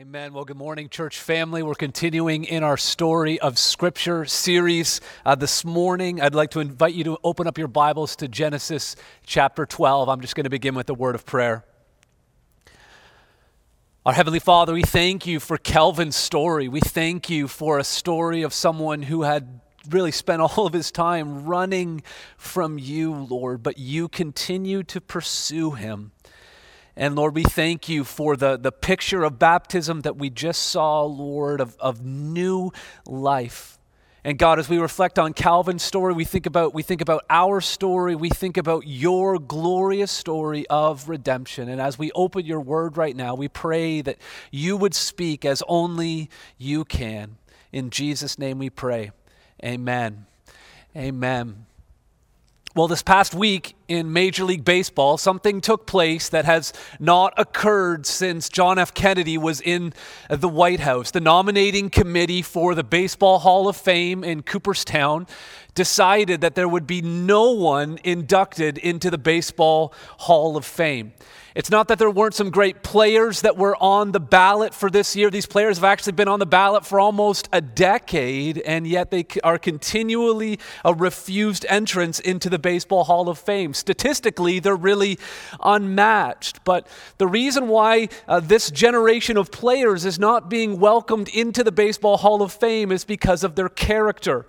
Amen. Well, good morning, church family. We're continuing in our Story of Scripture series. This morning, I'd like to invite you to open up your Bibles to Genesis chapter 12. I'm just going to begin with a word of prayer. Our Heavenly Father, we thank you for Calvin's story. We thank you for a story of someone who had really spent all of his time running from you, Lord, but you continue to pursue him. And Lord, we thank you for the picture of baptism that we just saw, Lord, of new life. And God, as we reflect on Calvin's story, we think about our story, we think about your glorious story of redemption. And as we open your word right now, we pray that you would speak as only you can. In Jesus' name we pray. Amen. Amen. Well, this past week in Major League Baseball, something took place that has not occurred since John F. Kennedy was in the White House. The nominating committee for the Baseball Hall of Fame in Cooperstown decided that there would be no one inducted into the Baseball Hall of Fame. It's not that there weren't some great players that were on the ballot for this year. These players have actually been on the ballot for almost a decade, and yet they are continually a refused entrance into the Baseball Hall of Fame. Statistically, they're really unmatched. But the reason why this generation of players is not being welcomed into the Baseball Hall of Fame is because of their character.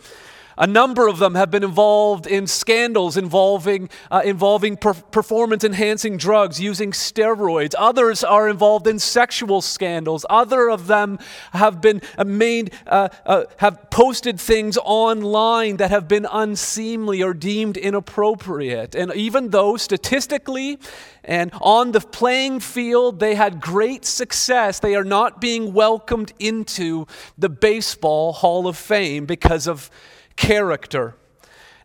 A number of them have been involved in scandals involving performance-enhancing drugs, using steroids. Others are involved in sexual scandals. Other of them have been have posted things online that have been unseemly or deemed inappropriate. And even though statistically and on the playing field they had great success, they are not being welcomed into the Baseball Hall of Fame because of character.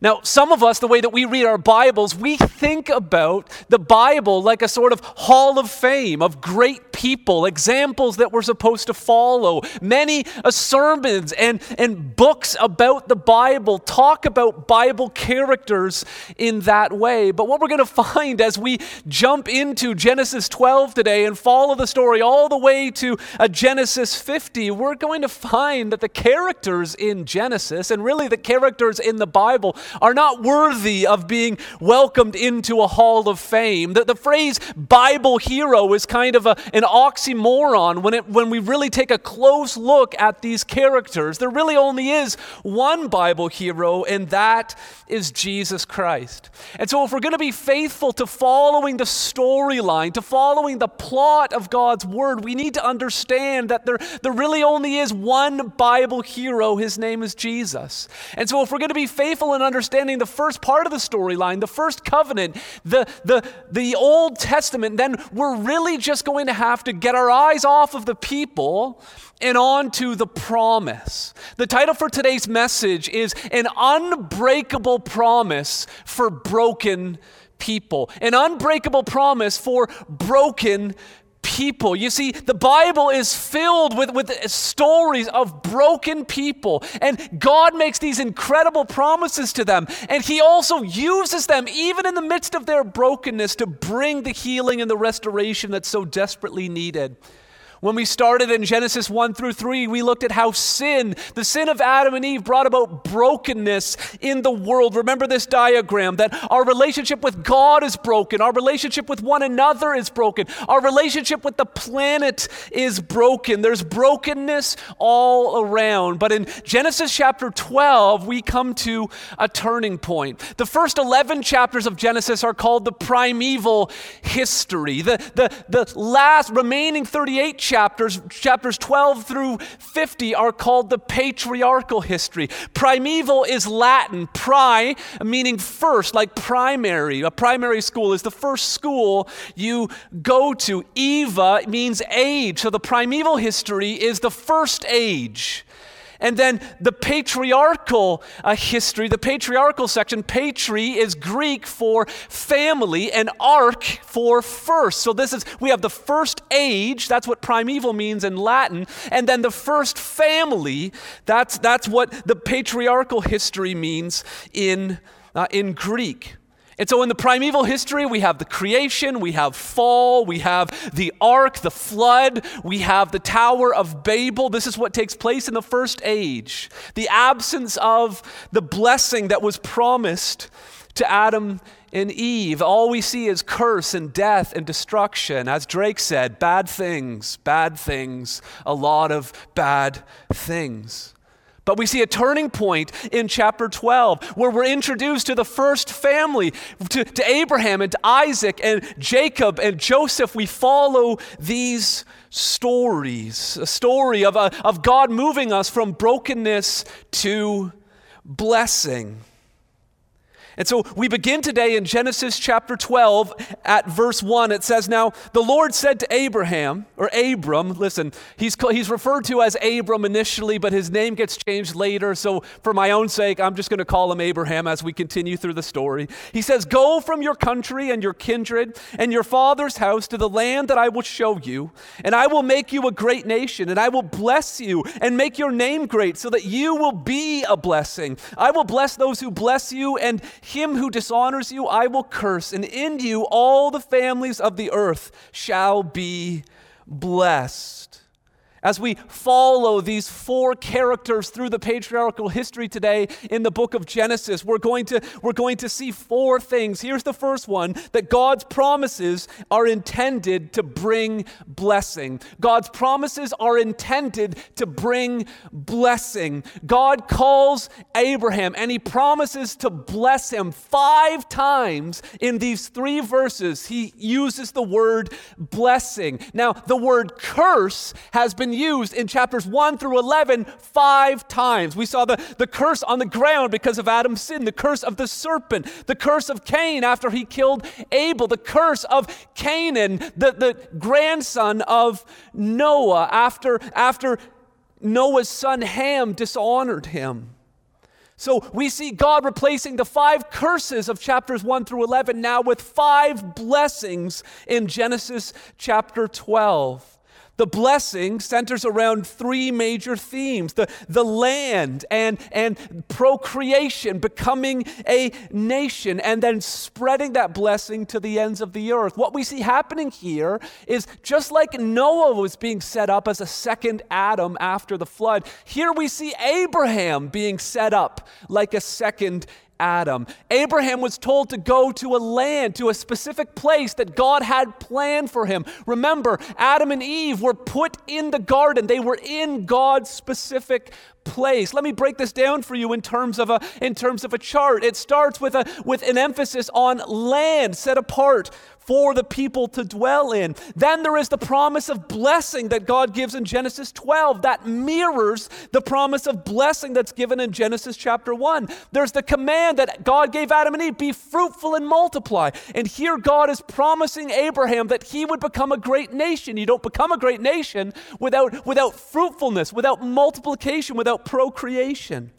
Now, some of us, the way that we read our Bibles, we think about the Bible like a sort of hall of fame of great people, examples that we're supposed to follow. Many sermons and books about the Bible talk about Bible characters in that way. But what we're going to find as we jump into Genesis 12 today and follow the story all the way to Genesis 50, we're going to find that the characters in Genesis, and really the characters in the Bible, are not worthy of being welcomed into a hall of fame. The phrase Bible hero is kind of an oxymoron when we really take a close look at these characters. There really only is one Bible hero, and that is Jesus Christ. And so if we're going to be faithful to following the storyline, to following the plot of God's word, we need to understand that there really only is one Bible hero. His name is Jesus. And so if we're going to be faithful and understanding the first part of the storyline, the first covenant, the Old Testament, then we're really just going to have to get our eyes off of the people and on to the promise. The title for today's message is An Unbreakable Promise for Broken People. An unbreakable promise for broken people. You see, the Bible is filled with stories of broken people, and God makes these incredible promises to them, and He also uses them, even in the midst of their brokenness, to bring the healing and the restoration that's so desperately needed. When we started in Genesis 1-3, we looked at how sin, the sin of Adam and Eve, brought about brokenness in the world. Remember this diagram, that our relationship with God is broken. Our relationship with one another is broken. Our relationship with the planet is broken. There's brokenness all around. But in Genesis chapter 12, we come to a turning point. The first 11 chapters of Genesis are called the primeval history. The last remaining 38 chapters 12 through 50 are called the patriarchal history. Primeval is Latin, pri, meaning first, like primary. A primary school is the first school you go to. Eva means age, so the primeval history is the first age. And then the patriarchal history, the patriarchal section, patri is Greek for family and arch for first. So we have the first age, that's what primeval means in Latin, and then the first family, that's what the patriarchal history means in Greek. And so in the primeval history, we have the creation, we have fall, we have the ark, the flood, we have the Tower of Babel. This is what takes place in the first age. The absence of the blessing that was promised to Adam and Eve. All we see is curse and death and destruction. As Drake said, bad things, a lot of bad things. But we see a turning point in chapter 12 where we're introduced to the first family, to Abraham and to Isaac and Jacob and Joseph. We follow these stories, a story of God moving us from brokenness to blessing. And so we begin today in Genesis chapter 12 at verse 1. It says, now the Lord said to Abraham, or Abram, listen, he's referred to as Abram initially, but his name gets changed later. So for my own sake, I'm just going to call him Abraham as we continue through the story. He says, go from your country and your kindred and your father's house to the land that I will show you, and I will make you a great nation, and I will bless you and make your name great so that you will be a blessing. I will bless those who bless you, and him who dishonors you I will curse, and in you all the families of the earth shall be blessed. As we follow these four characters through the patriarchal history today in the book of Genesis, we're going to see four things. Here's the first one, that God's promises are intended to bring blessing. God's promises are intended to bring blessing. God calls Abraham and he promises to bless him. 5 times in these 3 verses, he uses the word blessing. Now, the word curse has been used in chapters 1 through 11 5 times. We saw the curse on the ground because of Adam's sin, the curse of the serpent, the curse of Cain after he killed Abel, the curse of Canaan, the grandson of Noah after Noah's son Ham dishonored him. So we see God replacing the 5 curses of chapters 1 through 11 now with 5 blessings in Genesis chapter 12. The blessing centers around 3 major themes, the land and procreation, becoming a nation, and then spreading that blessing to the ends of the earth. What we see happening here is just like Noah was being set up as a second Adam after the flood, here we see Abraham being set up like a second Adam. Abraham was told to go to a land, to a specific place that God had planned for him. Remember, Adam and Eve were put in the garden. They were in God's specific place. Let me break this down for you in terms of a chart. It starts with an emphasis on land set apart for the people to dwell in. Then there is the promise of blessing that God gives in Genesis 12 that mirrors the promise of blessing that's given in Genesis chapter 1. There's the command that God gave Adam and Eve, be fruitful and multiply. And here God is promising Abraham that he would become a great nation. You don't become a great nation without fruitfulness, without multiplication, without procreation.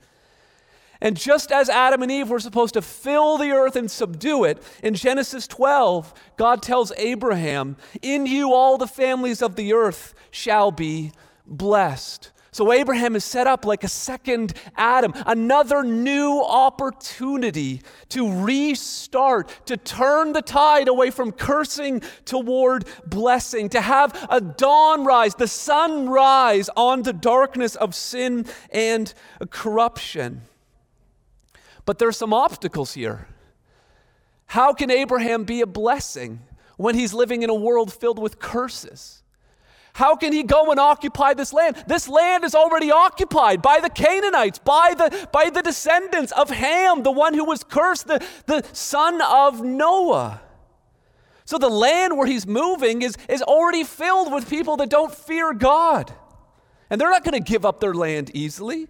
And just as Adam and Eve were supposed to fill the earth and subdue it, in Genesis 12, God tells Abraham, in you all the families of the earth shall be blessed. So Abraham is set up like a second Adam, another new opportunity to restart, to turn the tide away from cursing toward blessing, to have a dawn rise, the sun rise on the darkness of sin and corruption. But there's some obstacles here. How can Abraham be a blessing when he's living in a world filled with curses? How can he go and occupy this land? This land is already occupied by the Canaanites, by the descendants of Ham, the one who was cursed, the son of Noah. So the land where he's moving is already filled with people that don't fear God. And they're not going to give up their land easily.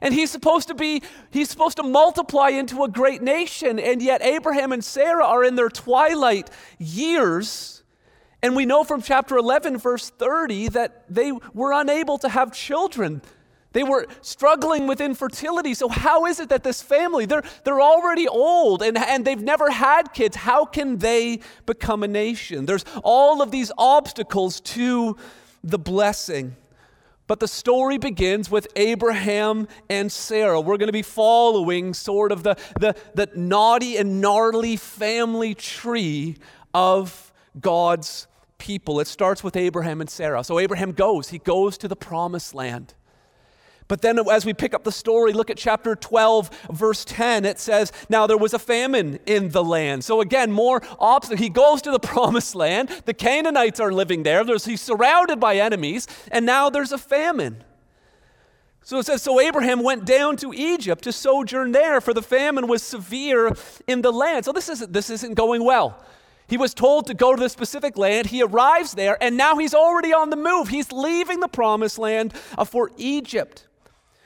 And he's supposed to multiply into a great nation. And yet Abraham and Sarah are in their twilight years. And we know from chapter 11, verse 30, that they were unable to have children. They were struggling with infertility. So how is it that this family, they're already old and they've never had kids. How can they become a nation? There's all of these obstacles to the blessing. But the story begins with Abraham and Sarah. We're going to be following sort of the naughty and gnarly family tree of God's people. It starts with Abraham and Sarah. So Abraham goes. He goes to the promised land. But then as we pick up the story, look at chapter 12, verse 10. It says, now there was a famine in the land. So again, more obstacles. He goes to the promised land. The Canaanites are living there. He's surrounded by enemies. And now there's a famine. So it says, so Abraham went down to Egypt to sojourn there, for the famine was severe in the land. So this isn't going well. He was told to go to the specific land. He arrives there, and now he's already on the move. He's leaving the promised land for Egypt.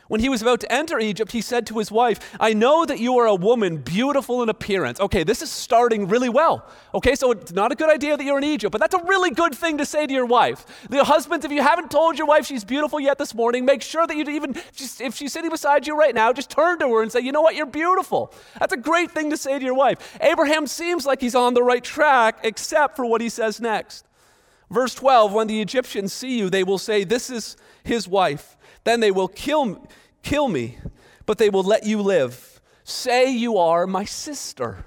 When he was about to enter Egypt, he said to his wife, I know that you are a woman beautiful in appearance. Okay, this is starting really well. Okay, so it's not a good idea that you're in Egypt, but that's a really good thing to say to your wife. The husbands, if you haven't told your wife she's beautiful yet this morning, make sure that you even, if she's sitting beside you right now, just turn to her and say, you know what, you're beautiful. That's a great thing to say to your wife. Abraham seems like he's on the right track, except for what he says next. Verse 12, when the Egyptians see you, they will say, this is his wife. Then they will kill me, but they will let you live. Say you are my sister.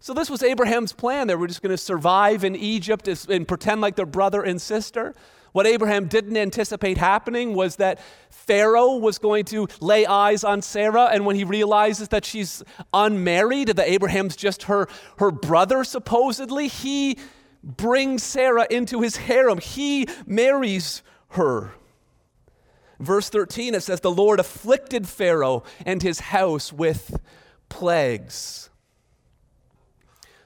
So this was Abraham's plan. They were just going to survive in Egypt and pretend like they're brother and sister. What Abraham didn't anticipate happening was that Pharaoh was going to lay eyes on Sarah, and when he realizes that she's unmarried, that Abraham's just her brother supposedly, he brings Sarah into his harem. He marries her. Verse 13, it says, the Lord afflicted Pharaoh and his house with plagues.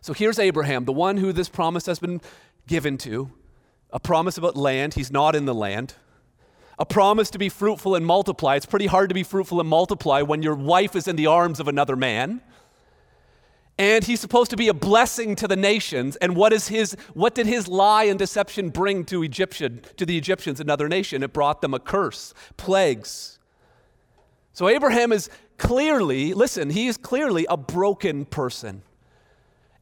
So here's Abraham, the one who this promise has been given to, a promise about land. He's not in the land. A promise to be fruitful and multiply. It's pretty hard to be fruitful and multiply when your wife is in the arms of another man. And he's supposed to be a blessing to the nations. And what did his lie and deception bring to the Egyptians, another nation? It brought them a curse, plagues. So Abraham is clearly a broken person.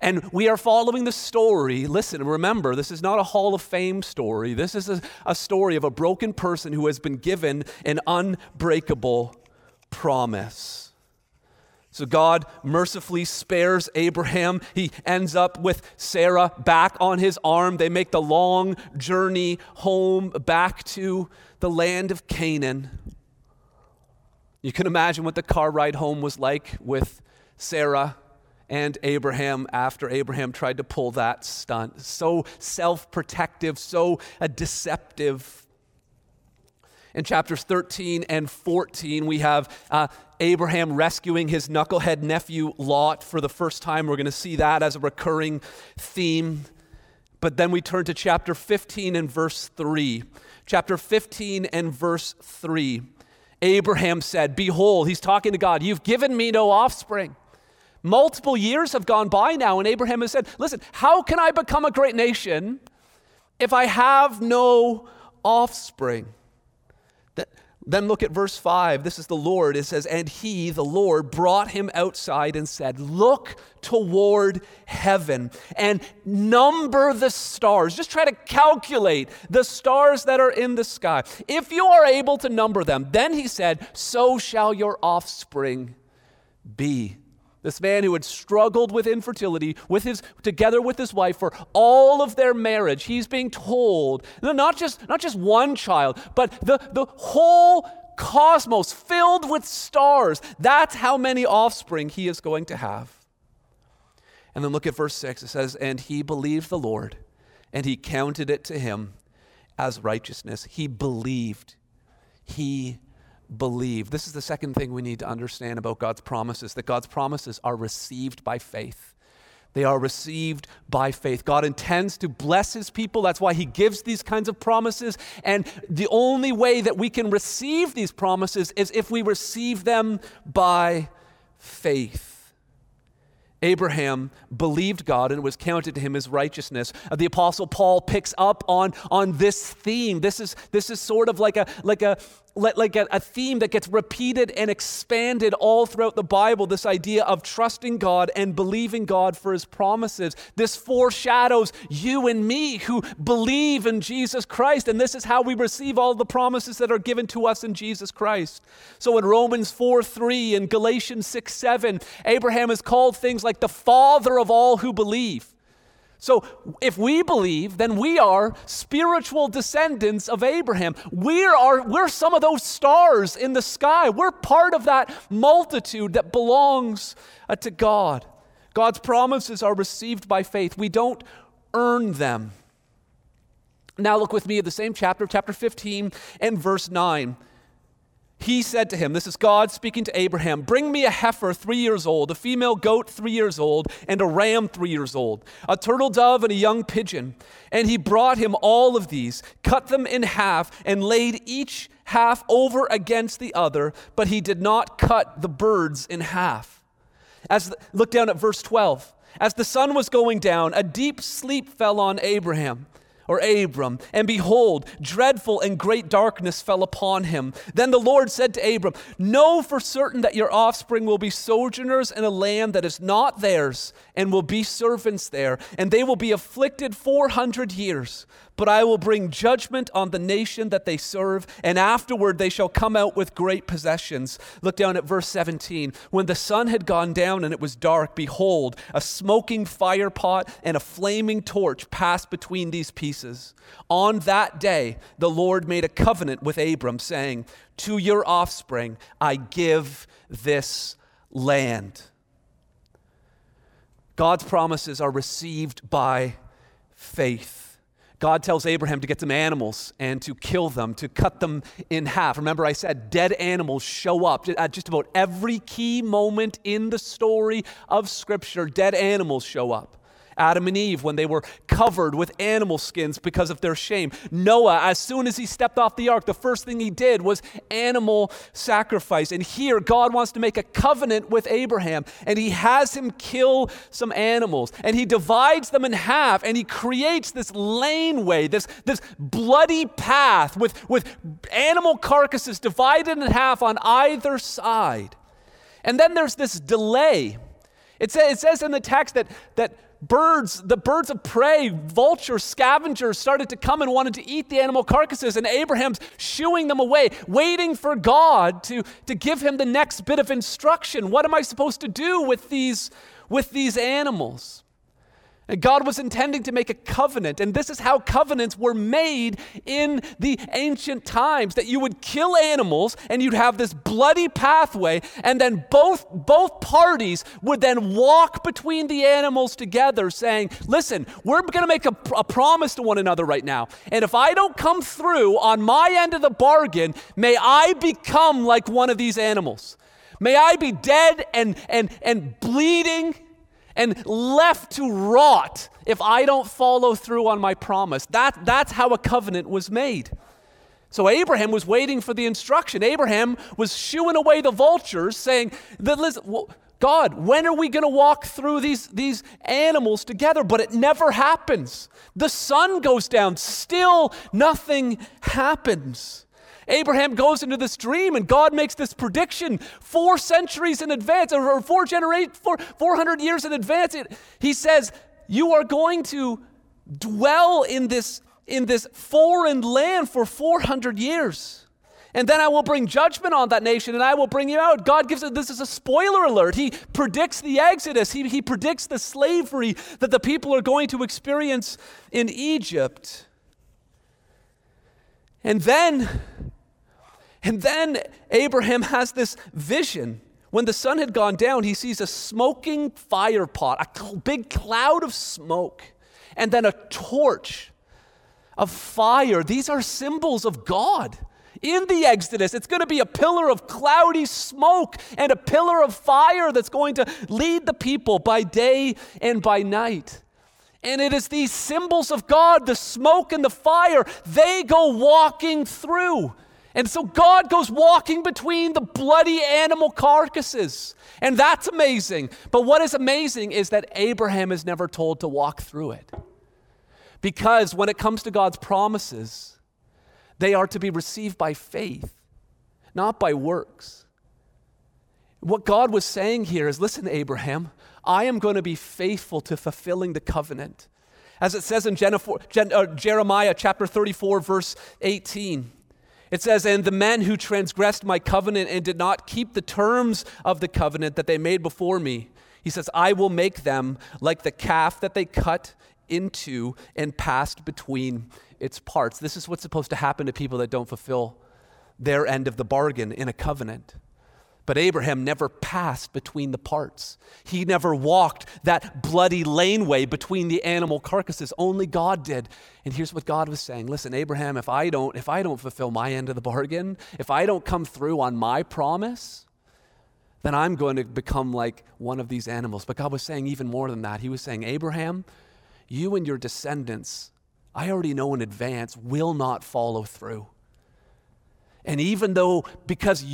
And we are following the story. Listen, remember, this is not a Hall of Fame story. This is a story of a broken person who has been given an unbreakable promise. So God mercifully spares Abraham. He ends up with Sarah back on his arm. They make the long journey home back to the land of Canaan. You can imagine what the car ride home was like with Sarah and Abraham after Abraham tried to pull that stunt. So self-protective, so deceptive. In chapters 13 and 14, we have Abraham rescuing his knucklehead nephew Lot for the first time. We're going to see that as a recurring theme. But then we turn to chapter 15 and verse 3. Chapter 15 and verse 3. Abraham said, behold, he's talking to God, you've given me no offspring. Multiple years have gone by now, and Abraham has said, listen, how can I become a great nation if I have no offspring? Then look at verse 5. This is the Lord. It says, and he, the Lord, brought him outside and said, look toward heaven and number the stars. Just try to calculate the stars that are in the sky. If you are able to number them, then he said, so shall your offspring be. This man who had struggled with infertility, together with his wife for all of their marriage, he's being told, not just one child, but the whole cosmos filled with stars. That's how many offspring he is going to have. And then look at verse 6. It says, and he believed the Lord, and he counted it to him as righteousness. He believed. Believe. This is the second thing we need to understand about God's promises, that God's promises are received by faith. They are received by faith. God intends to bless his people. That's why he gives these kinds of promises. And the only way that we can receive these promises is if we receive them by faith. Abraham believed God, and it was counted to him as righteousness. The Apostle Paul picks up on this theme. This is sort of like a like a theme that gets repeated and expanded all throughout the Bible, this idea of trusting God and believing God for his promises. This foreshadows you and me who believe in Jesus Christ, and this is how we receive all the promises that are given to us in Jesus Christ. So in Romans 4:3 and Galatians 6:7, Abraham is called things like the father of all who believe. So if we believe, then we are spiritual descendants of Abraham. We're some of those stars in the sky. We're part of that multitude that belongs to God. God's promises are received by faith. We don't earn them. Now look with me at the same chapter, chapter 15 and verse 9. He said to him, this is God speaking to Abraham, bring me a heifer 3 years old, a female goat 3 years old, and a ram 3 years old, a turtle dove and a young pigeon. And he brought him all of these, cut them in half, and laid each half over against the other, but he did not cut the birds in half. Look down at verse 12. As the sun was going down, a deep sleep fell on Abraham. Or Abram, and behold, dreadful and great darkness fell upon him. Then the Lord said to Abram, know for certain that your offspring will be sojourners in a land that is not theirs, and will be servants there, and they will be afflicted 400 years. But I will bring judgment on the nation that they serve, and afterward they shall come out with great possessions. Look down at verse 17. When the sun had gone down and it was dark, behold, a smoking fire pot and a flaming torch passed between these pieces. On that day, the Lord made a covenant with Abram, saying, to your offspring I give this land. God's promises are received by faith. God tells Abraham to get some animals and to kill them, to cut them in half. Remember, I said dead animals show up at just about every key moment in the story of Scripture. Dead animals show up. Adam and Eve, when they were covered with animal skins because of their shame. Noah, as soon as he stepped off the ark, the first thing he did was animal sacrifice. And here, God wants to make a covenant with Abraham, and he has him kill some animals, and he divides them in half, and he creates this laneway, this bloody path with animal carcasses divided in half on either side. And then there's this delay. It says in the text that the birds of prey, vultures, scavengers started to come and wanted to eat the animal carcasses, and Abraham's shooing them away, waiting for God to give him the next bit of instruction. What am I supposed to do with these animals? And God was intending to make a covenant, and this is how covenants were made in the ancient times, that you would kill animals and you'd have this bloody pathway, and then both parties would then walk between the animals together saying, listen, we're going to make a promise to one another right now, and if I don't come through on my end of the bargain, may I become like one of these animals. May I be dead and bleeding and left to rot if I don't follow through on my promise. That's how a covenant was made. So Abraham was waiting for the instruction. Abraham was shooing away the vultures, saying, listen, God, when are we going to walk through these animals together? But it never happens. The sun goes down. Still nothing happens. Abraham goes into this dream, and God makes this prediction 4 centuries in advance, or 400 years in advance. He says, you are going to dwell in this foreign land for 400 years. And then I will bring judgment on that nation, and I will bring you out. God gives it, this is a spoiler alert. He predicts the Exodus. He predicts the slavery that the people are going to experience in Egypt. And then Abraham has this vision. When the sun had gone down, he sees a smoking fire pot, a big cloud of smoke, and then a torch of fire. These are symbols of God. In the Exodus, it's going to be a pillar of cloudy smoke and a pillar of fire that's going to lead the people by day and by night. And it is these symbols of God, the smoke and the fire, they go walking through. And so God goes walking between the bloody animal carcasses. And that's amazing. But what is amazing is that Abraham is never told to walk through it. Because when it comes to God's promises, they are to be received by faith. not by works. What God was saying here is, listen, Abraham, I am going to be faithful to fulfilling the covenant. As it says in Jeremiah chapter 34, verse 18, it says, "And the men who transgressed my covenant and did not keep the terms of the covenant that they made before me," he says, "I will make them like the calf that they cut into and passed between its parts." This is what's supposed to happen to people that don't fulfill their end of the bargain in a covenant. But Abraham never passed between the parts. He never walked that bloody laneway between the animal carcasses. Only God did. And here's what God was saying. Listen, Abraham, if I don't fulfill my end of the bargain, if I don't come through on my promise, then I'm going to become like one of these animals. But God was saying even more than that. He was saying, Abraham, you and your descendants, I already know in advance, will not follow through. And even though, because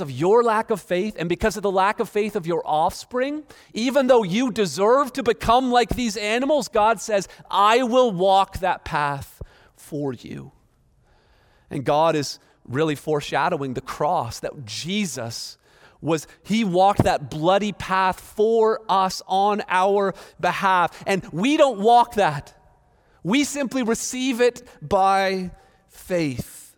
of your lack of faith and because of the lack of faith of your offspring, even though you deserve to become like these animals, God says, I will walk that path for you. And God is really foreshadowing the cross, that Jesus he walked that bloody path for us on our behalf. And we don't walk that. We simply receive it by faith.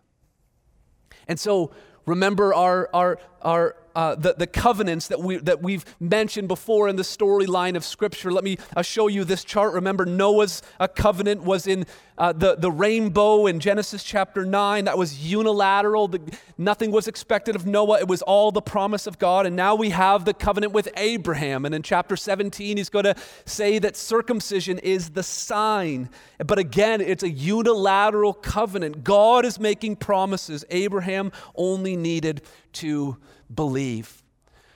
And so remember the covenants that we've mentioned before in the storyline of Scripture. Let me show you this chart. Remember, Noah's covenant was in the rainbow in Genesis chapter 9. That was unilateral. Nothing was expected of Noah. It was all the promise of God. And now we have the covenant with Abraham. And in chapter 17, he's going to say that circumcision is the sign. But again, it's a unilateral covenant. God is making promises. Abraham only needed to believe.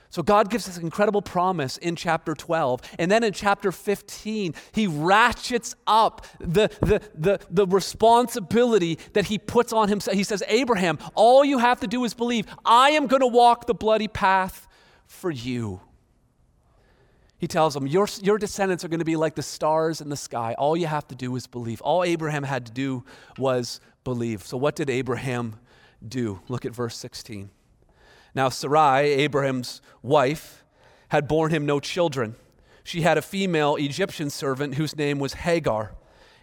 So God gives this incredible promise in chapter 12. And then in chapter 15, he ratchets up the responsibility that he puts on himself. He says, Abraham, all you have to do is believe. I am going to walk the bloody path for you. He tells him, your descendants are going to be like the stars in the sky. All you have to do is believe. All Abraham had to do was believe. So what did Abraham do? Look at verse 16. Now Sarai, Abraham's wife, had borne him no children. She had a female Egyptian servant whose name was Hagar.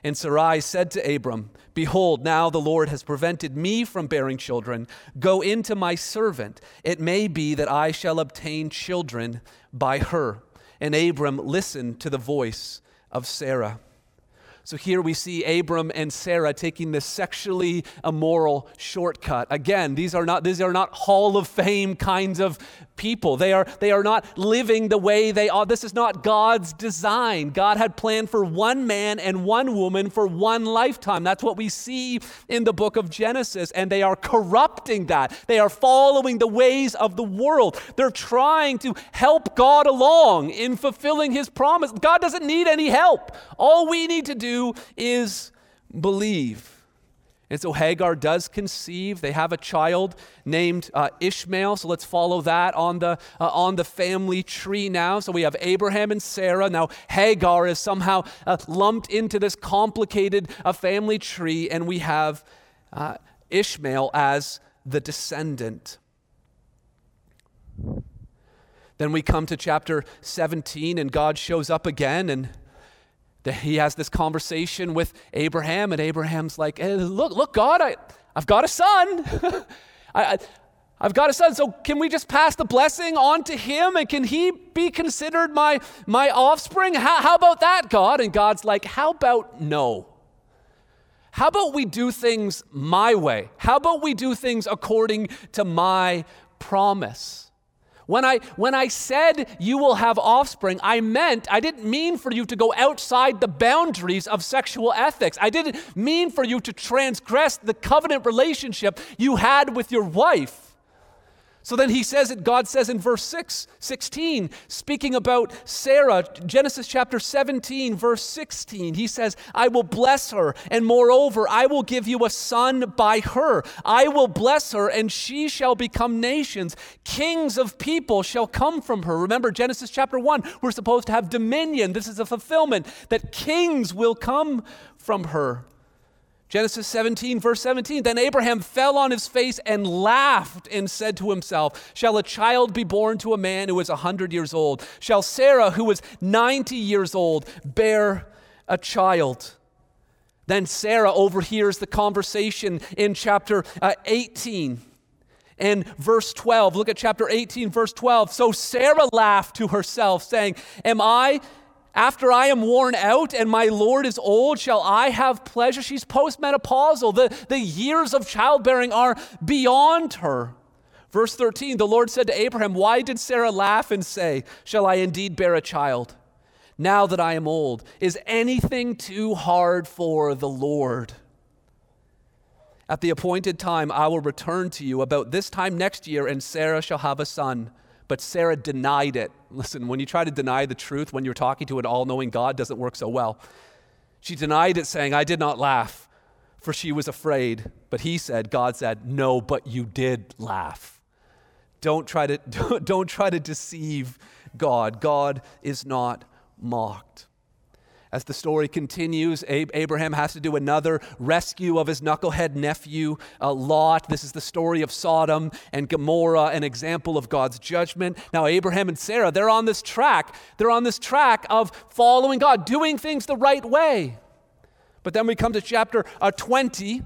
And Sarai said to Abram, "Behold, now the Lord has prevented me from bearing children. Go in to my servant. It may be that I shall obtain children by her." And Abram listened to the voice of Sarah. So here we see Abram and Sarah taking this sexually immoral shortcut. Again, these are not Hall of Fame kinds of people. They are not living the way they are. This is not God's design. God had planned for one man and one woman for one lifetime. That's what we see in the book of Genesis. And they are corrupting that. They are following the ways of the world. They're trying to help God along in fulfilling his promise. God doesn't need any help. All we need to do is believe. And so Hagar does conceive. They have a child named Ishmael. So let's follow that on the family tree now. So we have Abraham and Sarah. Now Hagar is somehow lumped into this complicated family tree, and we have Ishmael as the descendant. Then we come to chapter 17, and God shows up again, and he has this conversation with Abraham, and Abraham's like, hey, look, God, I've got a son. I've got a son, so can we just pass the blessing on to him, and can he be considered my offspring? How about that, God? And God's like, how about no? How about we do things my way? How about we do things according to my promise? When I said you will have offspring, I didn't mean for you to go outside the boundaries of sexual ethics. I didn't mean for you to transgress the covenant relationship you had with your wife. So then God says in verse 16, speaking about Sarah, Genesis chapter 17, verse 16, he says, I will bless her, and moreover, I will give you a son by her. I will bless her, and she shall become nations. Kings of people shall come from her. Remember Genesis chapter 1, we're supposed to have dominion. This is a fulfillment that kings will come from her. Genesis 17, verse 17, then Abraham fell on his face and laughed and said to himself, shall a child be born to a man who is 100 years old? Shall Sarah, who is 90 years old, bear a child? Then Sarah overhears the conversation in chapter 18 and verse 12. Look at chapter 18, verse 12. So Sarah laughed to herself, saying, am I, after I am worn out and my Lord is old, shall I have pleasure? She's postmenopausal. The years of childbearing are beyond her. Verse 13, the Lord said to Abraham, why did Sarah laugh and say, shall I indeed bear a child? Now that I am old, is anything too hard for the Lord? At the appointed time, I will return to you about this time next year, and Sarah shall have a son. But Sarah denied it. Listen, when you try to deny the truth when you're talking to an all-knowing God, it doesn't work so well. She denied it, saying, I did not laugh, for she was afraid. But he said, God said, no, but you did laugh. Don't try to deceive God. God is not mocked. As the story continues, Abraham has to do another rescue of his knucklehead nephew, Lot. This is the story of Sodom and Gomorrah, an example of God's judgment. Now, Abraham and Sarah, they're on this track. They're on this track of following God, doing things the right way. But then we come to chapter 20,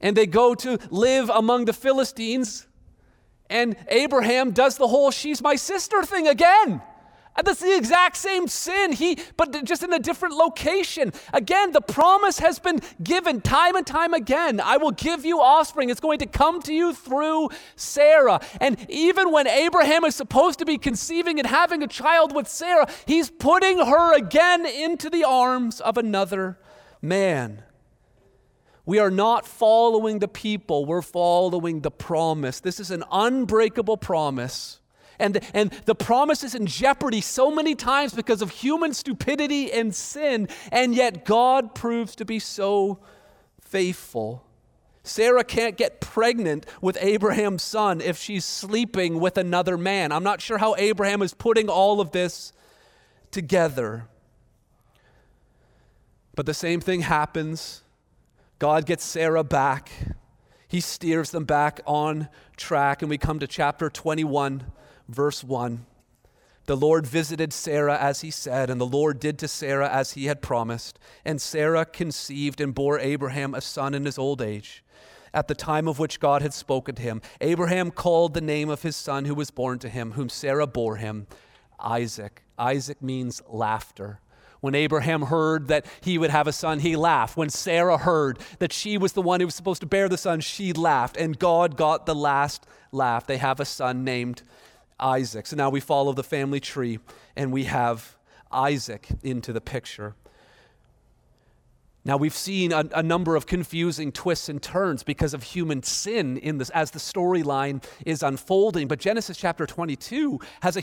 and they go to live among the Philistines, and Abraham does the whole she's my sister thing again. And that's the exact same sin, but just in a different location. Again, the promise has been given time and time again. I will give you offspring. It's going to come to you through Sarah. And even when Abraham is supposed to be conceiving and having a child with Sarah, he's putting her again into the arms of another man. We are not following the people. We're following the promise. This is an unbreakable promise. And the promise is in jeopardy so many times because of human stupidity and sin, and yet God proves to be so faithful. Sarah can't get pregnant with Abraham's son if she's sleeping with another man. I'm not sure how Abraham is putting all of this together. But the same thing happens. God gets Sarah back. He steers them back on track, and we come to chapter 21. Verse 1, the Lord visited Sarah as he said, and the Lord did to Sarah as he had promised. And Sarah conceived and bore Abraham a son in his old age, at the time of which God had spoken to him. Abraham called the name of his son who was born to him, whom Sarah bore him, Isaac. Isaac means laughter. When Abraham heard that he would have a son, he laughed. When Sarah heard that she was the one who was supposed to bear the son, she laughed. And God got the last laugh. They have a son named Isaac. So now we follow the family tree and we have Isaac into the picture. Now we've seen a number of confusing twists and turns because of human sin in this as the storyline is unfolding, but Genesis chapter 22 has a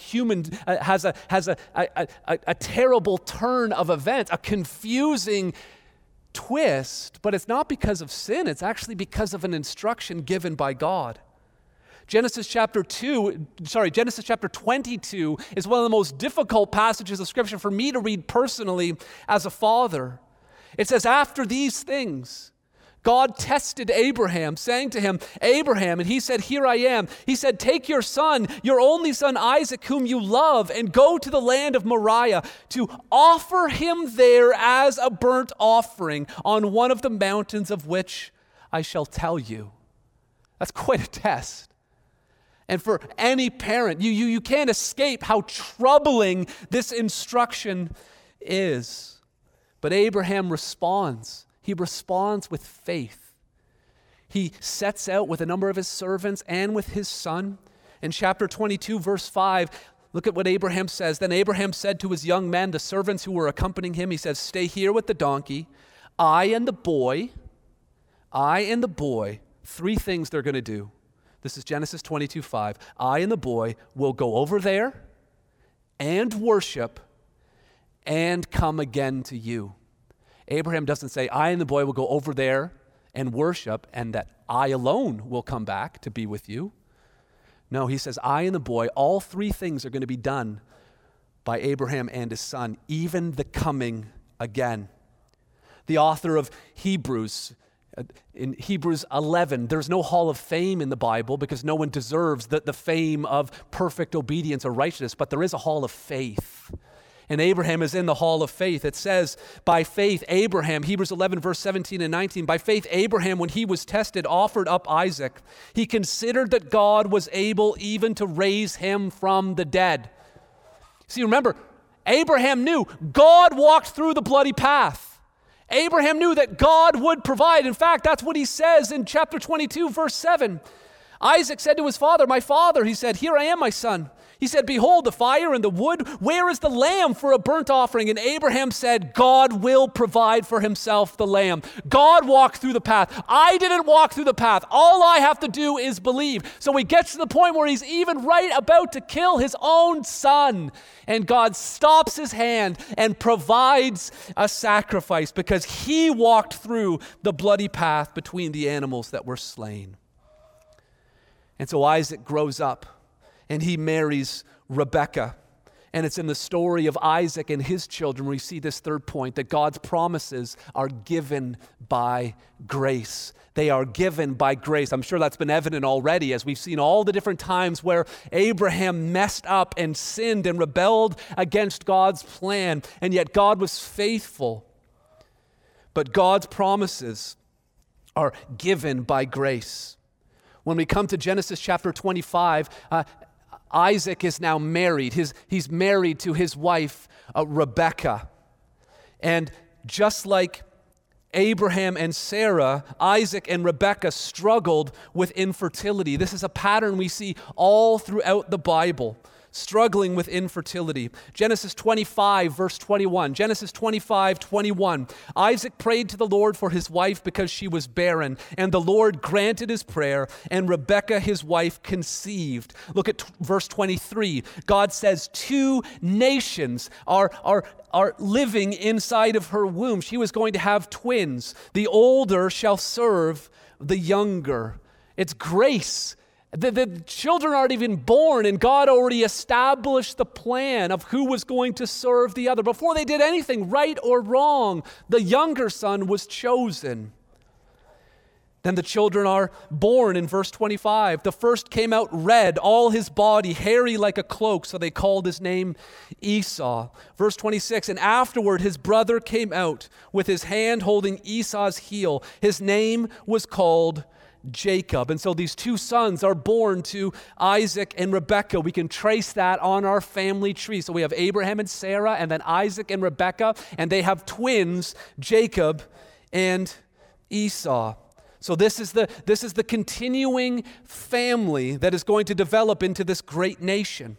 terrible turn of events, a confusing twist, but it's not because of sin, it's actually because of an instruction given by God. Genesis chapter 22 is one of the most difficult passages of Scripture for me to read personally as a father. It says, after these things, God tested Abraham, saying to him, Abraham, and he said, here I am. He said, take your son, your only son Isaac, whom you love, and go to the land of Moriah to offer him there as a burnt offering on one of the mountains of which I shall tell you. That's quite a test. And for any parent, you can't escape how troubling this instruction is. But Abraham responds. He responds with faith. He sets out with a number of his servants and with his son. In chapter 22, verse 5, look at what Abraham says. Then Abraham said to his young men, the servants who were accompanying him, he says, stay here with the donkey. I and the boy, three things they're going to do. This is Genesis 22:5. I and the boy will go over there and worship and come again to you. Abraham doesn't say, I and the boy will go over there and worship and that I alone will come back to be with you. No, he says, I and the boy, all three things are going to be done by Abraham and his son, even the coming again. the author of Hebrews. In Hebrews 11, there's no Hall of Fame in the Bible because no one deserves the fame of perfect obedience or righteousness, but there is a Hall of Faith. And Abraham is in the Hall of Faith. It says, by faith, Abraham, Hebrews 11, verse 17 and 19, by faith, Abraham, when he was tested, offered up Isaac. He considered that God was able even to raise him from the dead. See, remember, Abraham knew God walked through the bloody path. Abraham knew that God would provide. In fact, that's what he says in chapter 22, verse 7. Isaac said to his father, my father, he said, here I am, my son. He said, behold, the fire and the wood, where is the lamb for a burnt offering? And Abraham said, God will provide for himself the lamb. God walked through the path. I didn't walk through the path. All I have to do is believe. So he gets to the point where he's even right about to kill his own son. And God stops his hand and provides a sacrifice because he walked through the bloody path between the animals that were slain. And so Isaac grows up. And he marries Rebecca. And it's in the story of Isaac and his children where we see this third point, that God's promises are given by grace. They are given by grace. I'm sure that's been evident already as we've seen all the different times where Abraham messed up and sinned and rebelled against God's plan. And yet God was faithful. But God's promises are given by grace. When we come to Genesis chapter 25, Isaac is now married. He's married to his wife, Rebecca. And just like Abraham and Sarah, Isaac and Rebecca struggled with infertility. This is a pattern we see all throughout the Bible, struggling with infertility. Genesis 25, verse 21. Genesis 25, 21. Isaac prayed to the Lord for his wife because she was barren, and the Lord granted his prayer, and Rebekah, his wife, conceived. Look at verse 23. God says, two nations are living inside of her womb. She was going to have twins. The older shall serve the younger. It's grace. The children aren't even born, and God already established the plan of who was going to serve the other. Before they did anything, right or wrong, the younger son was chosen. Then the children are born in verse 25. The first came out red, all his body, hairy like a cloak, so they called his name Esau. Verse 26, and afterward his brother came out with his hand holding Esau's heel. His name was called Jacob. And so these two sons are born to Isaac and Rebekah. We can trace that on our family tree. So we have Abraham and Sarah, and then Isaac and Rebekah, and they have twins, Jacob and Esau. So this is the continuing family that is going to develop into this great nation.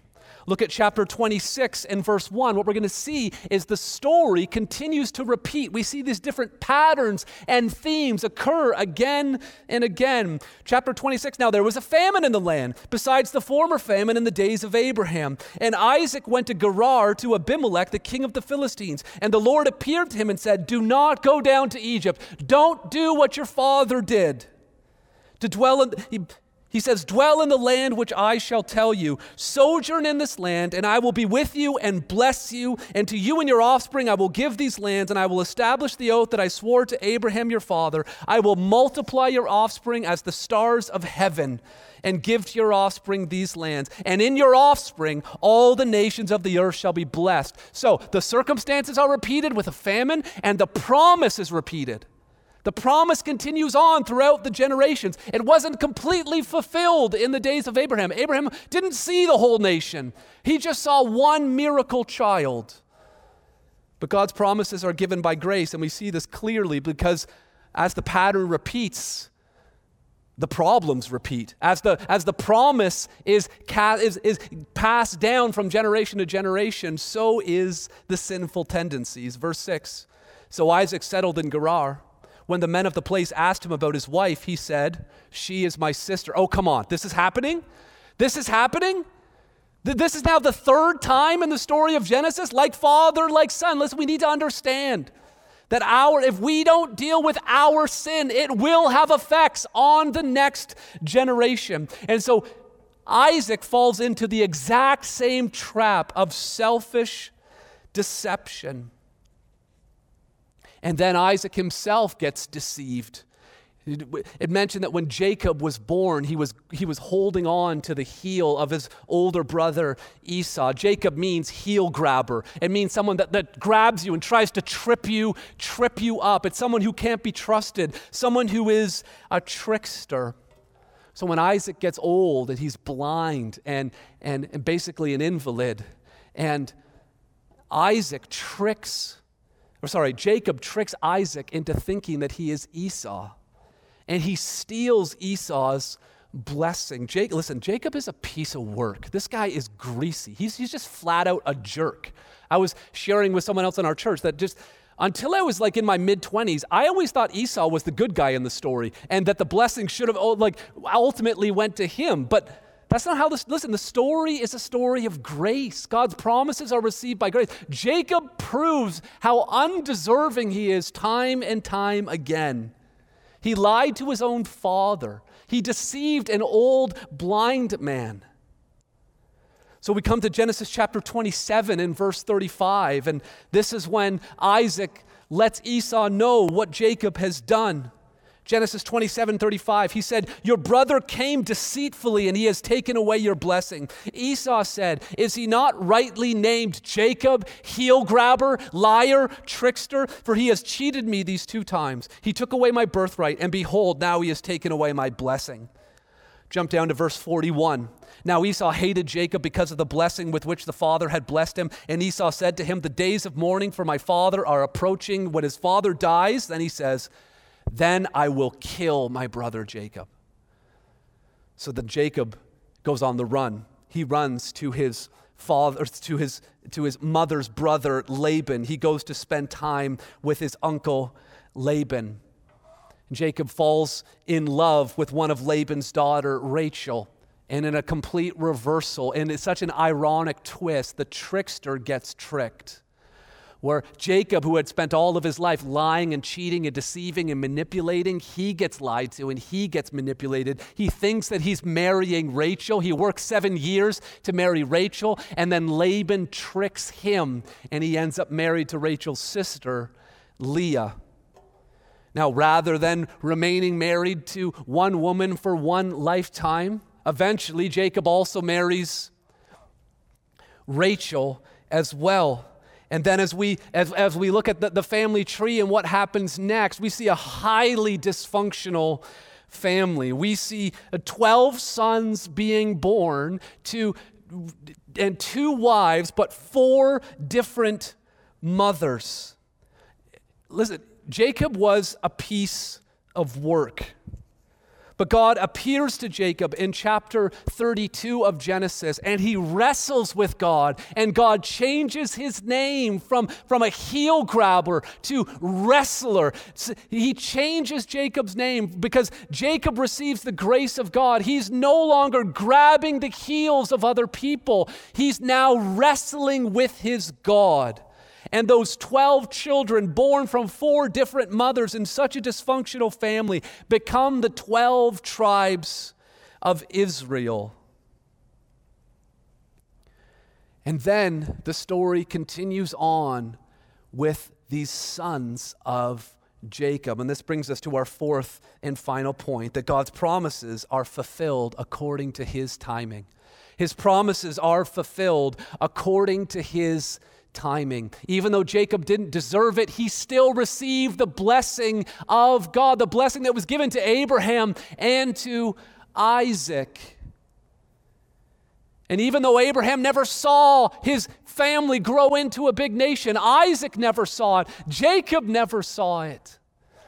Look at chapter 26 and verse 1. What we're going to see is the story continues to repeat. We see these different patterns and themes occur again and again. Chapter 26, now there was a famine in the land, besides the former famine in the days of Abraham. And Isaac went to Gerar to Abimelech, the king of the Philistines. And the Lord appeared to him and said, do not go down to Egypt. Don't do what your father did. To dwell in... He says, dwell in the land which I shall tell you. Sojourn in this land, and I will be with you and bless you. And to you and your offspring I will give these lands, and I will establish the oath that I swore to Abraham your father. I will multiply your offspring as the stars of heaven, and give to your offspring these lands. And in your offspring all the nations of the earth shall be blessed. So the circumstances are repeated with a famine, and the promise is repeated. The promise continues on throughout the generations. It wasn't completely fulfilled in the days of Abraham. Abraham didn't see the whole nation. He just saw one miracle child. But God's promises are given by grace, and we see this clearly because as the pattern repeats, the problems repeat. As the promise is passed down from generation to generation, so is the sinful tendencies. Verse 6, so Isaac settled in Gerar. When the men of the place asked him about his wife, he said, she is my sister. Oh, come on. This is happening? This is happening? This is now the third time in the story of Genesis, like father, like son. Listen, we need to understand that if we don't deal with our sin, it will have effects on the next generation. And so Isaac falls into the exact same trap of selfish deception. And then Isaac himself gets deceived. It mentioned that when Jacob was born, he was holding on to the heel of his older brother Esau. Jacob means heel grabber. It means someone that grabs you and tries to trip you up. It's someone who can't be trusted, someone who is a trickster. So when Isaac gets old and he's blind and basically an invalid, and Jacob tricks Isaac into thinking that he is Esau. And he steals Esau's blessing. Jacob is a piece of work. This guy is greasy. He's just flat out a jerk. I was sharing with someone else in our church that just, until I was like in my mid-20s, I always thought Esau was the good guy in the story and that the blessing should have ultimately went to him. But that's not how this, listen, the story is a story of grace. God's promises are received by grace. Jacob proves how undeserving he is time and time again. He lied to his own father. He deceived an old blind man. So we come to Genesis chapter 27 and verse 35, and this is when Isaac lets Esau know what Jacob has done. Genesis 27:35, he said, "Your brother came deceitfully and he has taken away your blessing." Esau said, "Is he not rightly named Jacob, heel grabber, liar, trickster? For he has cheated me these 2 times. He took away my birthright, and behold, now he has taken away my blessing." Jump down to verse 41. Now Esau hated Jacob because of the blessing with which the father had blessed him. And Esau said to him, "The days of mourning for my father are approaching." When his father dies, then he says, "Then I will kill my brother Jacob." So then Jacob goes on the run. He runs to his father, to his mother's brother Laban. He goes to spend time with his uncle Laban. Jacob falls in love with one of Laban's daughter, Rachel. And in a complete reversal, and it's such an ironic twist, the trickster gets tricked. Where Jacob, who had spent all of his life lying and cheating and deceiving and manipulating, he gets lied to and he gets manipulated. He thinks that he's marrying Rachel. He works 7 years to marry Rachel, and then Laban tricks him, and he ends up married to Rachel's sister, Leah. Now, rather than remaining married to one woman for one lifetime, eventually Jacob also marries Rachel as well. And then as we look at the family tree and what happens next, we see a highly dysfunctional family. We see 12 sons being born and 2 wives, but 4 different mothers. Listen, Jacob was a piece of work. But God appears to Jacob in chapter 32 of Genesis, and he wrestles with God, and God changes his name from a heel grabber to wrestler. He changes Jacob's name because Jacob receives the grace of God. He's no longer grabbing the heels of other people. He's now wrestling with his God. And those 12 children born from 4 different mothers in such a dysfunctional family become the 12 tribes of Israel. And then the story continues on with these sons of Jacob. And this brings us to our 4th and final point, that God's promises are fulfilled according to his timing. His promises are fulfilled according to his timing. Even though Jacob didn't deserve it, he still received the blessing of God, the blessing that was given to Abraham and to Isaac. And even though Abraham never saw his family grow into a big nation, Isaac never saw it, Jacob never saw it,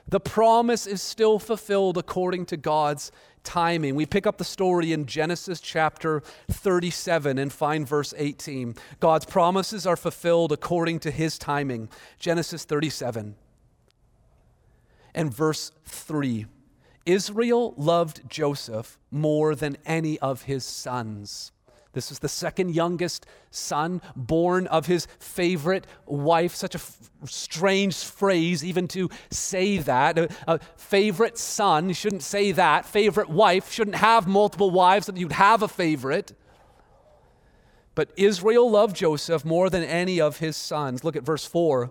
the promise is still fulfilled according to God's timing. We pick up the story in Genesis chapter 37 and find verse 18. God's promises are fulfilled according to his timing. Genesis 37 and verse 3. Israel loved Joseph more than any of his sons. This is the 2nd youngest son born of his favorite wife. Such a strange phrase even to say that. A favorite son, you shouldn't say that. Favorite wife, shouldn't have multiple wives, that you'd have a favorite. But Israel loved Joseph more than any of his sons. Look at verse 4.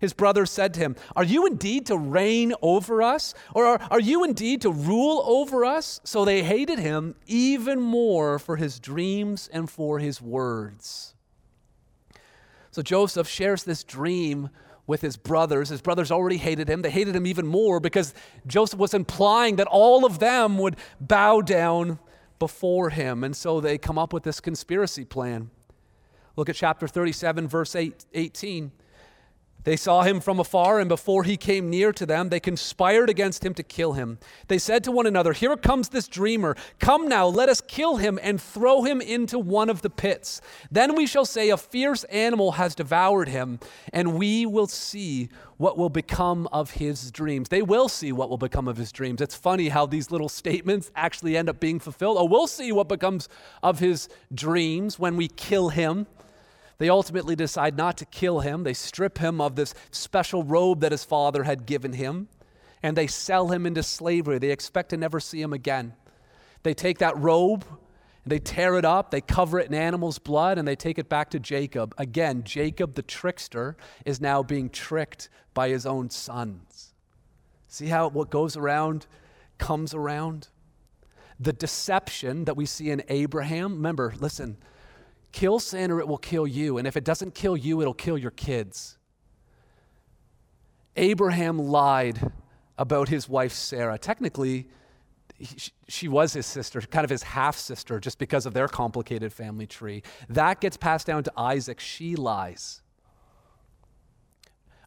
His brothers said to him, "Are you indeed to reign over us? Or are you indeed to rule over us?" So they hated him even more for his dreams and for his words. So Joseph shares this dream with his brothers. His brothers already hated him. They hated him even more because Joseph was implying that all of them would bow down before him. And so they come up with this conspiracy plan. Look at chapter 37, verse 18. They saw him from afar, and before he came near to them, they conspired against him to kill him. They said to one another, "Here comes this dreamer. Come now, let us kill him and throw him into one of the pits. Then we shall say a fierce animal has devoured him, and we will see what will become of his dreams." They will see what will become of his dreams. It's funny how these little statements actually end up being fulfilled. Oh, we'll see what becomes of his dreams when we kill him. They ultimately decide not to kill him. They strip him of this special robe that his father had given him, and they sell him into slavery. They expect to never see him again. They take that robe, and they tear it up, they cover it in animal's blood, and they take it back to Jacob. Again, Jacob the trickster is now being tricked by his own sons. See how what goes around comes around? The deception that we see in Abraham, remember, listen, kill sin or it will kill you. And if it doesn't kill you, it'll kill your kids. Abraham lied about his wife, Sarah. Technically, she was his sister, kind of his half-sister, just because of their complicated family tree. That gets passed down to Isaac. She lies.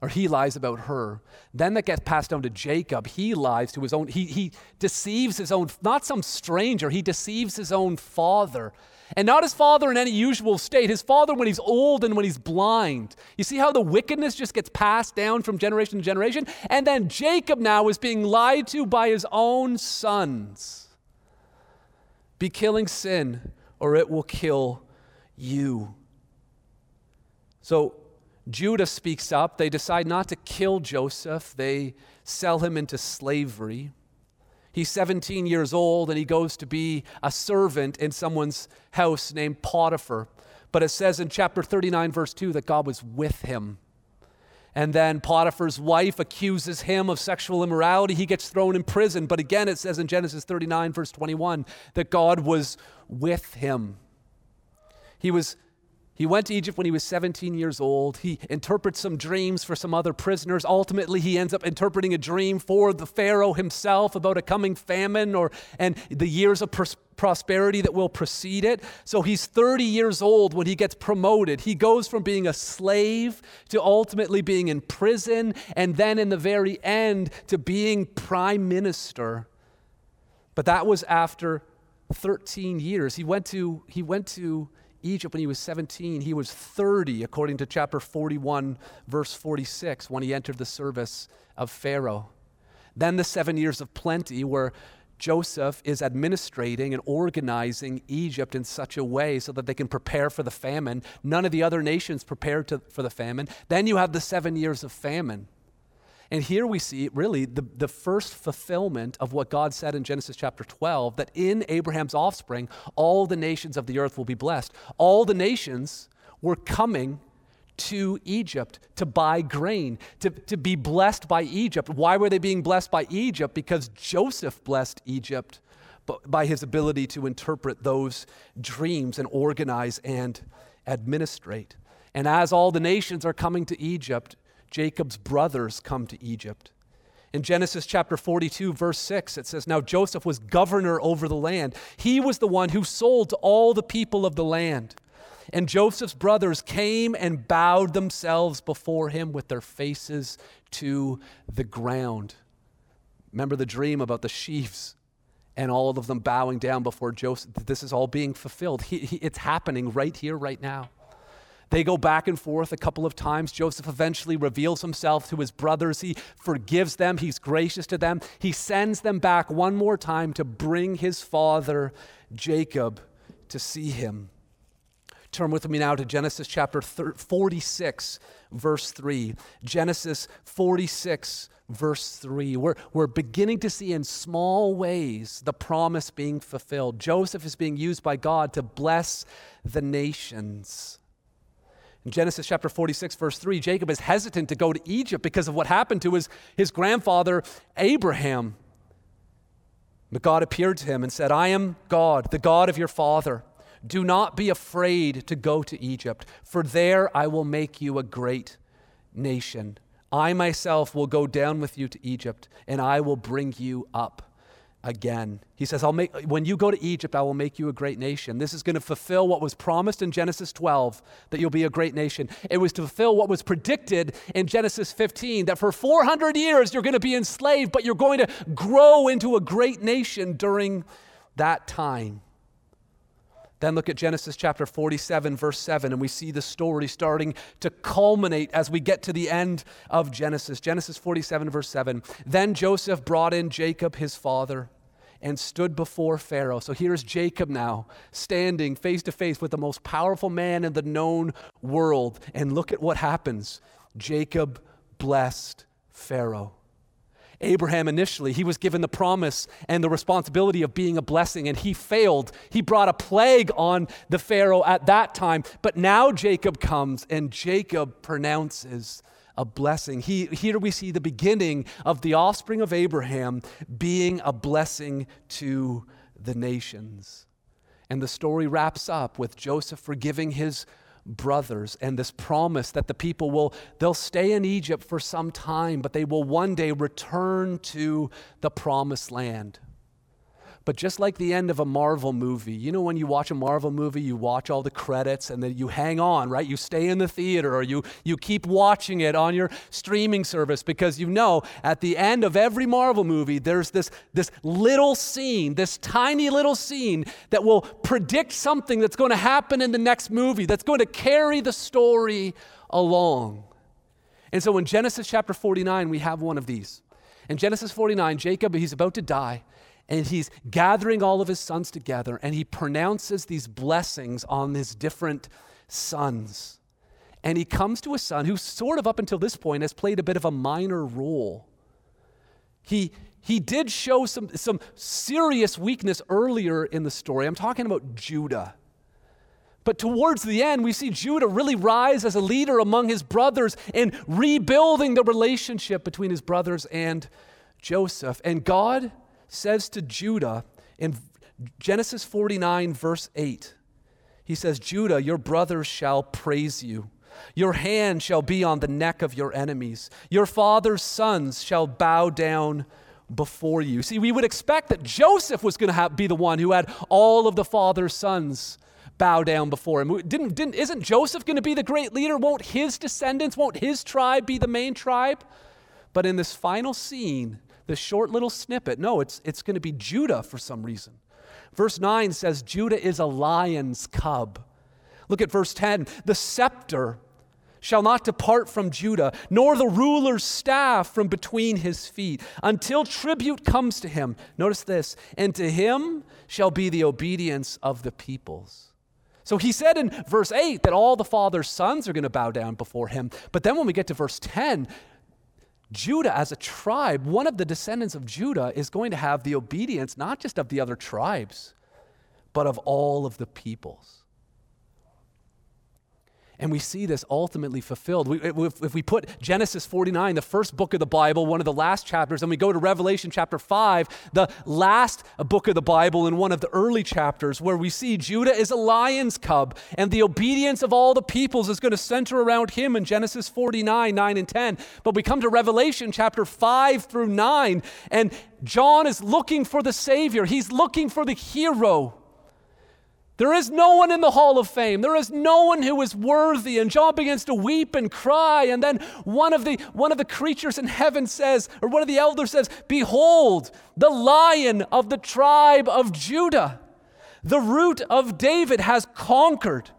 Or he lies about her. Then that gets passed down to Jacob. He lies to his own, he deceives his own, not some stranger, he deceives his own father. And not his father in any usual state, his father when he's old and when he's blind. You see how the wickedness just gets passed down from generation to generation? And then Jacob now is being lied to by his own sons. Be killing sin or it will kill you. So Judah speaks up. They decide not to kill Joseph. They sell him into slavery. He's 17 years old and he goes to be a servant in someone's house named Potiphar. But it says in chapter 39, verse 2, that God was with him. And then Potiphar's wife accuses him of sexual immorality. He gets thrown in prison. But again, it says in Genesis 39, verse 21, that God was with him. He went to Egypt when he was 17 years old. He interprets some dreams for some other prisoners. Ultimately, he ends up interpreting a dream for the Pharaoh himself about a coming famine and the years of prosperity that will precede it. So he's 30 years old when he gets promoted. He goes from being a slave to ultimately being in prison, and then in the very end to being prime minister. But that was after 13 years. He went to Egypt when he was 17, he was 30, according to chapter 41, verse 46, when he entered the service of Pharaoh. Then the 7 years of plenty where Joseph is administrating and organizing Egypt in such a way so that they can prepare for the famine. None of the other nations prepared for the famine. Then you have the 7 years of famine. And here we see really the first fulfillment of what God said in Genesis chapter 12, that in Abraham's offspring, all the nations of the earth will be blessed. All the nations were coming to Egypt to buy grain, to be blessed by Egypt. Why were they being blessed by Egypt? Because Joseph blessed Egypt by his ability to interpret those dreams and organize and administrate. And as all the nations are coming to Egypt, Jacob's brothers come to Egypt. In Genesis chapter 42, verse 6, it says, "Now Joseph was governor over the land. He was the one who sold to all the people of the land. And Joseph's brothers came and bowed themselves before him with their faces to the ground." Remember the dream about the sheaves and all of them bowing down before Joseph. This is all being fulfilled. It's happening right here, right now. They go back and forth a couple of times. Joseph eventually reveals himself to his brothers. He forgives them. He's gracious to them. He sends them back one more time to bring his father, Jacob, to see him. Turn with me now to Genesis chapter 46, verse 3. Genesis 46, verse 3. We're beginning to see in small ways the promise being fulfilled. Joseph is being used by God to bless the nations. In Genesis chapter 46, verse 3, Jacob is hesitant to go to Egypt because of what happened to his grandfather, Abraham. But God appeared to him and said, "I am God, the God of your father. Do not be afraid to go to Egypt, for there I will make you a great nation. I myself will go down with you to Egypt, and I will bring you up again." He says, when you go to Egypt, I will make you a great nation. This is going to fulfill what was promised in Genesis 12, that you'll be a great nation. It was to fulfill what was predicted in Genesis 15, that for 400 years you're going to be enslaved, but you're going to grow into a great nation during that time. Then look at Genesis chapter 47, verse 7, and we see the story starting to culminate as we get to the end of Genesis. Genesis 47, verse 7. Then Joseph brought in Jacob, his father, and stood before Pharaoh. So here's Jacob now, standing face to face with the most powerful man in the known world. And look at what happens. Jacob blessed Pharaoh. Abraham initially, he was given the promise and the responsibility of being a blessing, and he failed. He brought a plague on the Pharaoh at that time. But now Jacob comes, and Jacob pronounces a blessing. Here we see the beginning of the offspring of Abraham being a blessing to the nations. And the story wraps up with Joseph forgiving his brothers, and this promise that the people they'll stay in Egypt for some time, but they will one day return to the promised land. But just like the end of a Marvel movie, you know, when you watch a Marvel movie, you watch all the credits and then you hang on, right? You stay in the theater, or you keep watching it on your streaming service, because you know at the end of every Marvel movie, there's this little scene, this tiny little scene that will predict something that's going to happen in the next movie, that's going to carry the story along. And so in Genesis chapter 49, we have one of these. In Genesis 49, Jacob, he's about to die, and he's gathering all of his sons together, and he pronounces these blessings on his different sons. And he comes to a son who sort of up until this point has played a bit of a minor role. He did show some serious weakness earlier in the story. I'm talking about Judah. But towards the end, we see Judah really rise as a leader among his brothers in rebuilding the relationship between his brothers and Joseph. And God says to Judah in Genesis 49, verse 8, he says, "Judah, your brothers shall praise you. Your hand shall be on the neck of your enemies. Your father's sons shall bow down before you." See, we would expect that Joseph was going to be the one who had all of the father's sons bow down before him. Isn't Joseph going to be the great leader? Won't his descendants, won't his tribe be the main tribe? But in this final scene, the short little snippet, no, it's going to be Judah for some reason. Verse 9 says, "Judah is a lion's cub." Look at verse 10. "The scepter shall not depart from Judah, nor the ruler's staff from between his feet, until tribute comes to him." Notice this, "and to him shall be the obedience of the peoples." So he said in verse 8 that all the father's sons are going to bow down before him. But then when we get to verse 10, Judah as a tribe, one of the descendants of Judah is going to have the obedience, not just of the other tribes, but of all of the peoples. And we see this ultimately fulfilled. If we put Genesis 49, the first book of the Bible, one of the last chapters, and we go to Revelation chapter 5, the last book of the Bible and one of the early chapters, where we see Judah is a lion's cub, and the obedience of all the peoples is going to center around him in Genesis 49, 9 and 10. But we come to Revelation chapter 5 through 9, and John is looking for the Savior. He's looking for the hero. There is no one in the Hall of Fame. There is no one who is worthy. And John begins to weep and cry. And then one of the creatures in heaven says, or one of the elders says, "Behold, the Lion of the tribe of Judah, the Root of David has conquered,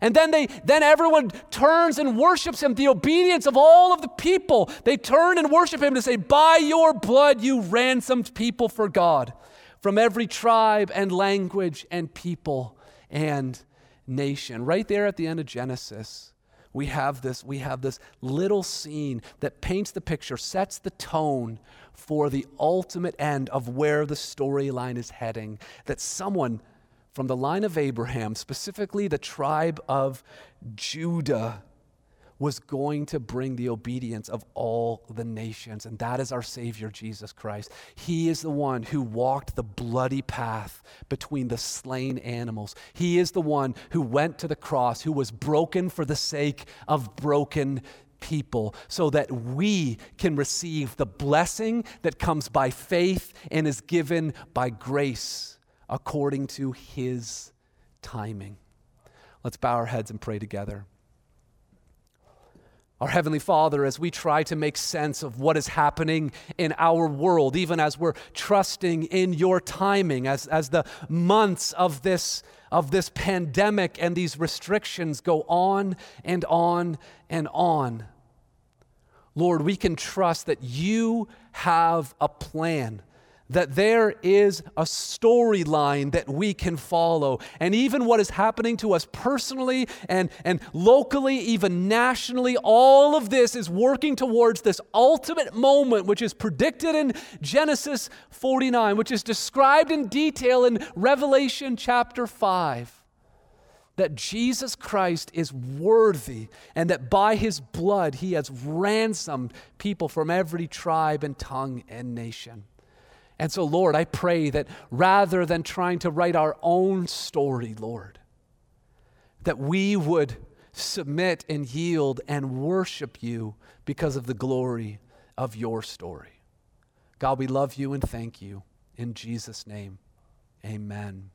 And then everyone turns and worships him, the obedience of all of the people. They turn and worship him to say, by your blood you ransomed people for God from every tribe and language and people and nation. Right there at the end of Genesis, we have this little scene that paints the picture, sets the tone for the ultimate end of where the storyline is heading, that someone from the line of Abraham, specifically the tribe of Judah, was going to bring the obedience of all the nations. And that is our Savior, Jesus Christ. He is the one who walked the bloody path between the slain animals. He is the one who went to the cross, who was broken for the sake of broken people, so that we can receive the blessing that comes by faith and is given by grace according to his timing. Let's bow our heads and pray together. Our Heavenly Father, as we try to make sense of what is happening in our world, even as we're trusting in your timing, as the months of this pandemic and these restrictions go on and on and on, Lord, we can trust that you have a plan, that there is a storyline that we can follow. And even what is happening to us personally and locally, even nationally, all of this is working towards this ultimate moment, which is predicted in Genesis 49, which is described in detail in Revelation chapter 5. That Jesus Christ is worthy and that by his blood he has ransomed people from every tribe and tongue and nation. And so, Lord, I pray that rather than trying to write our own story, Lord, that we would submit and yield and worship you because of the glory of your story. God, we love you and thank you. In Jesus' name, amen.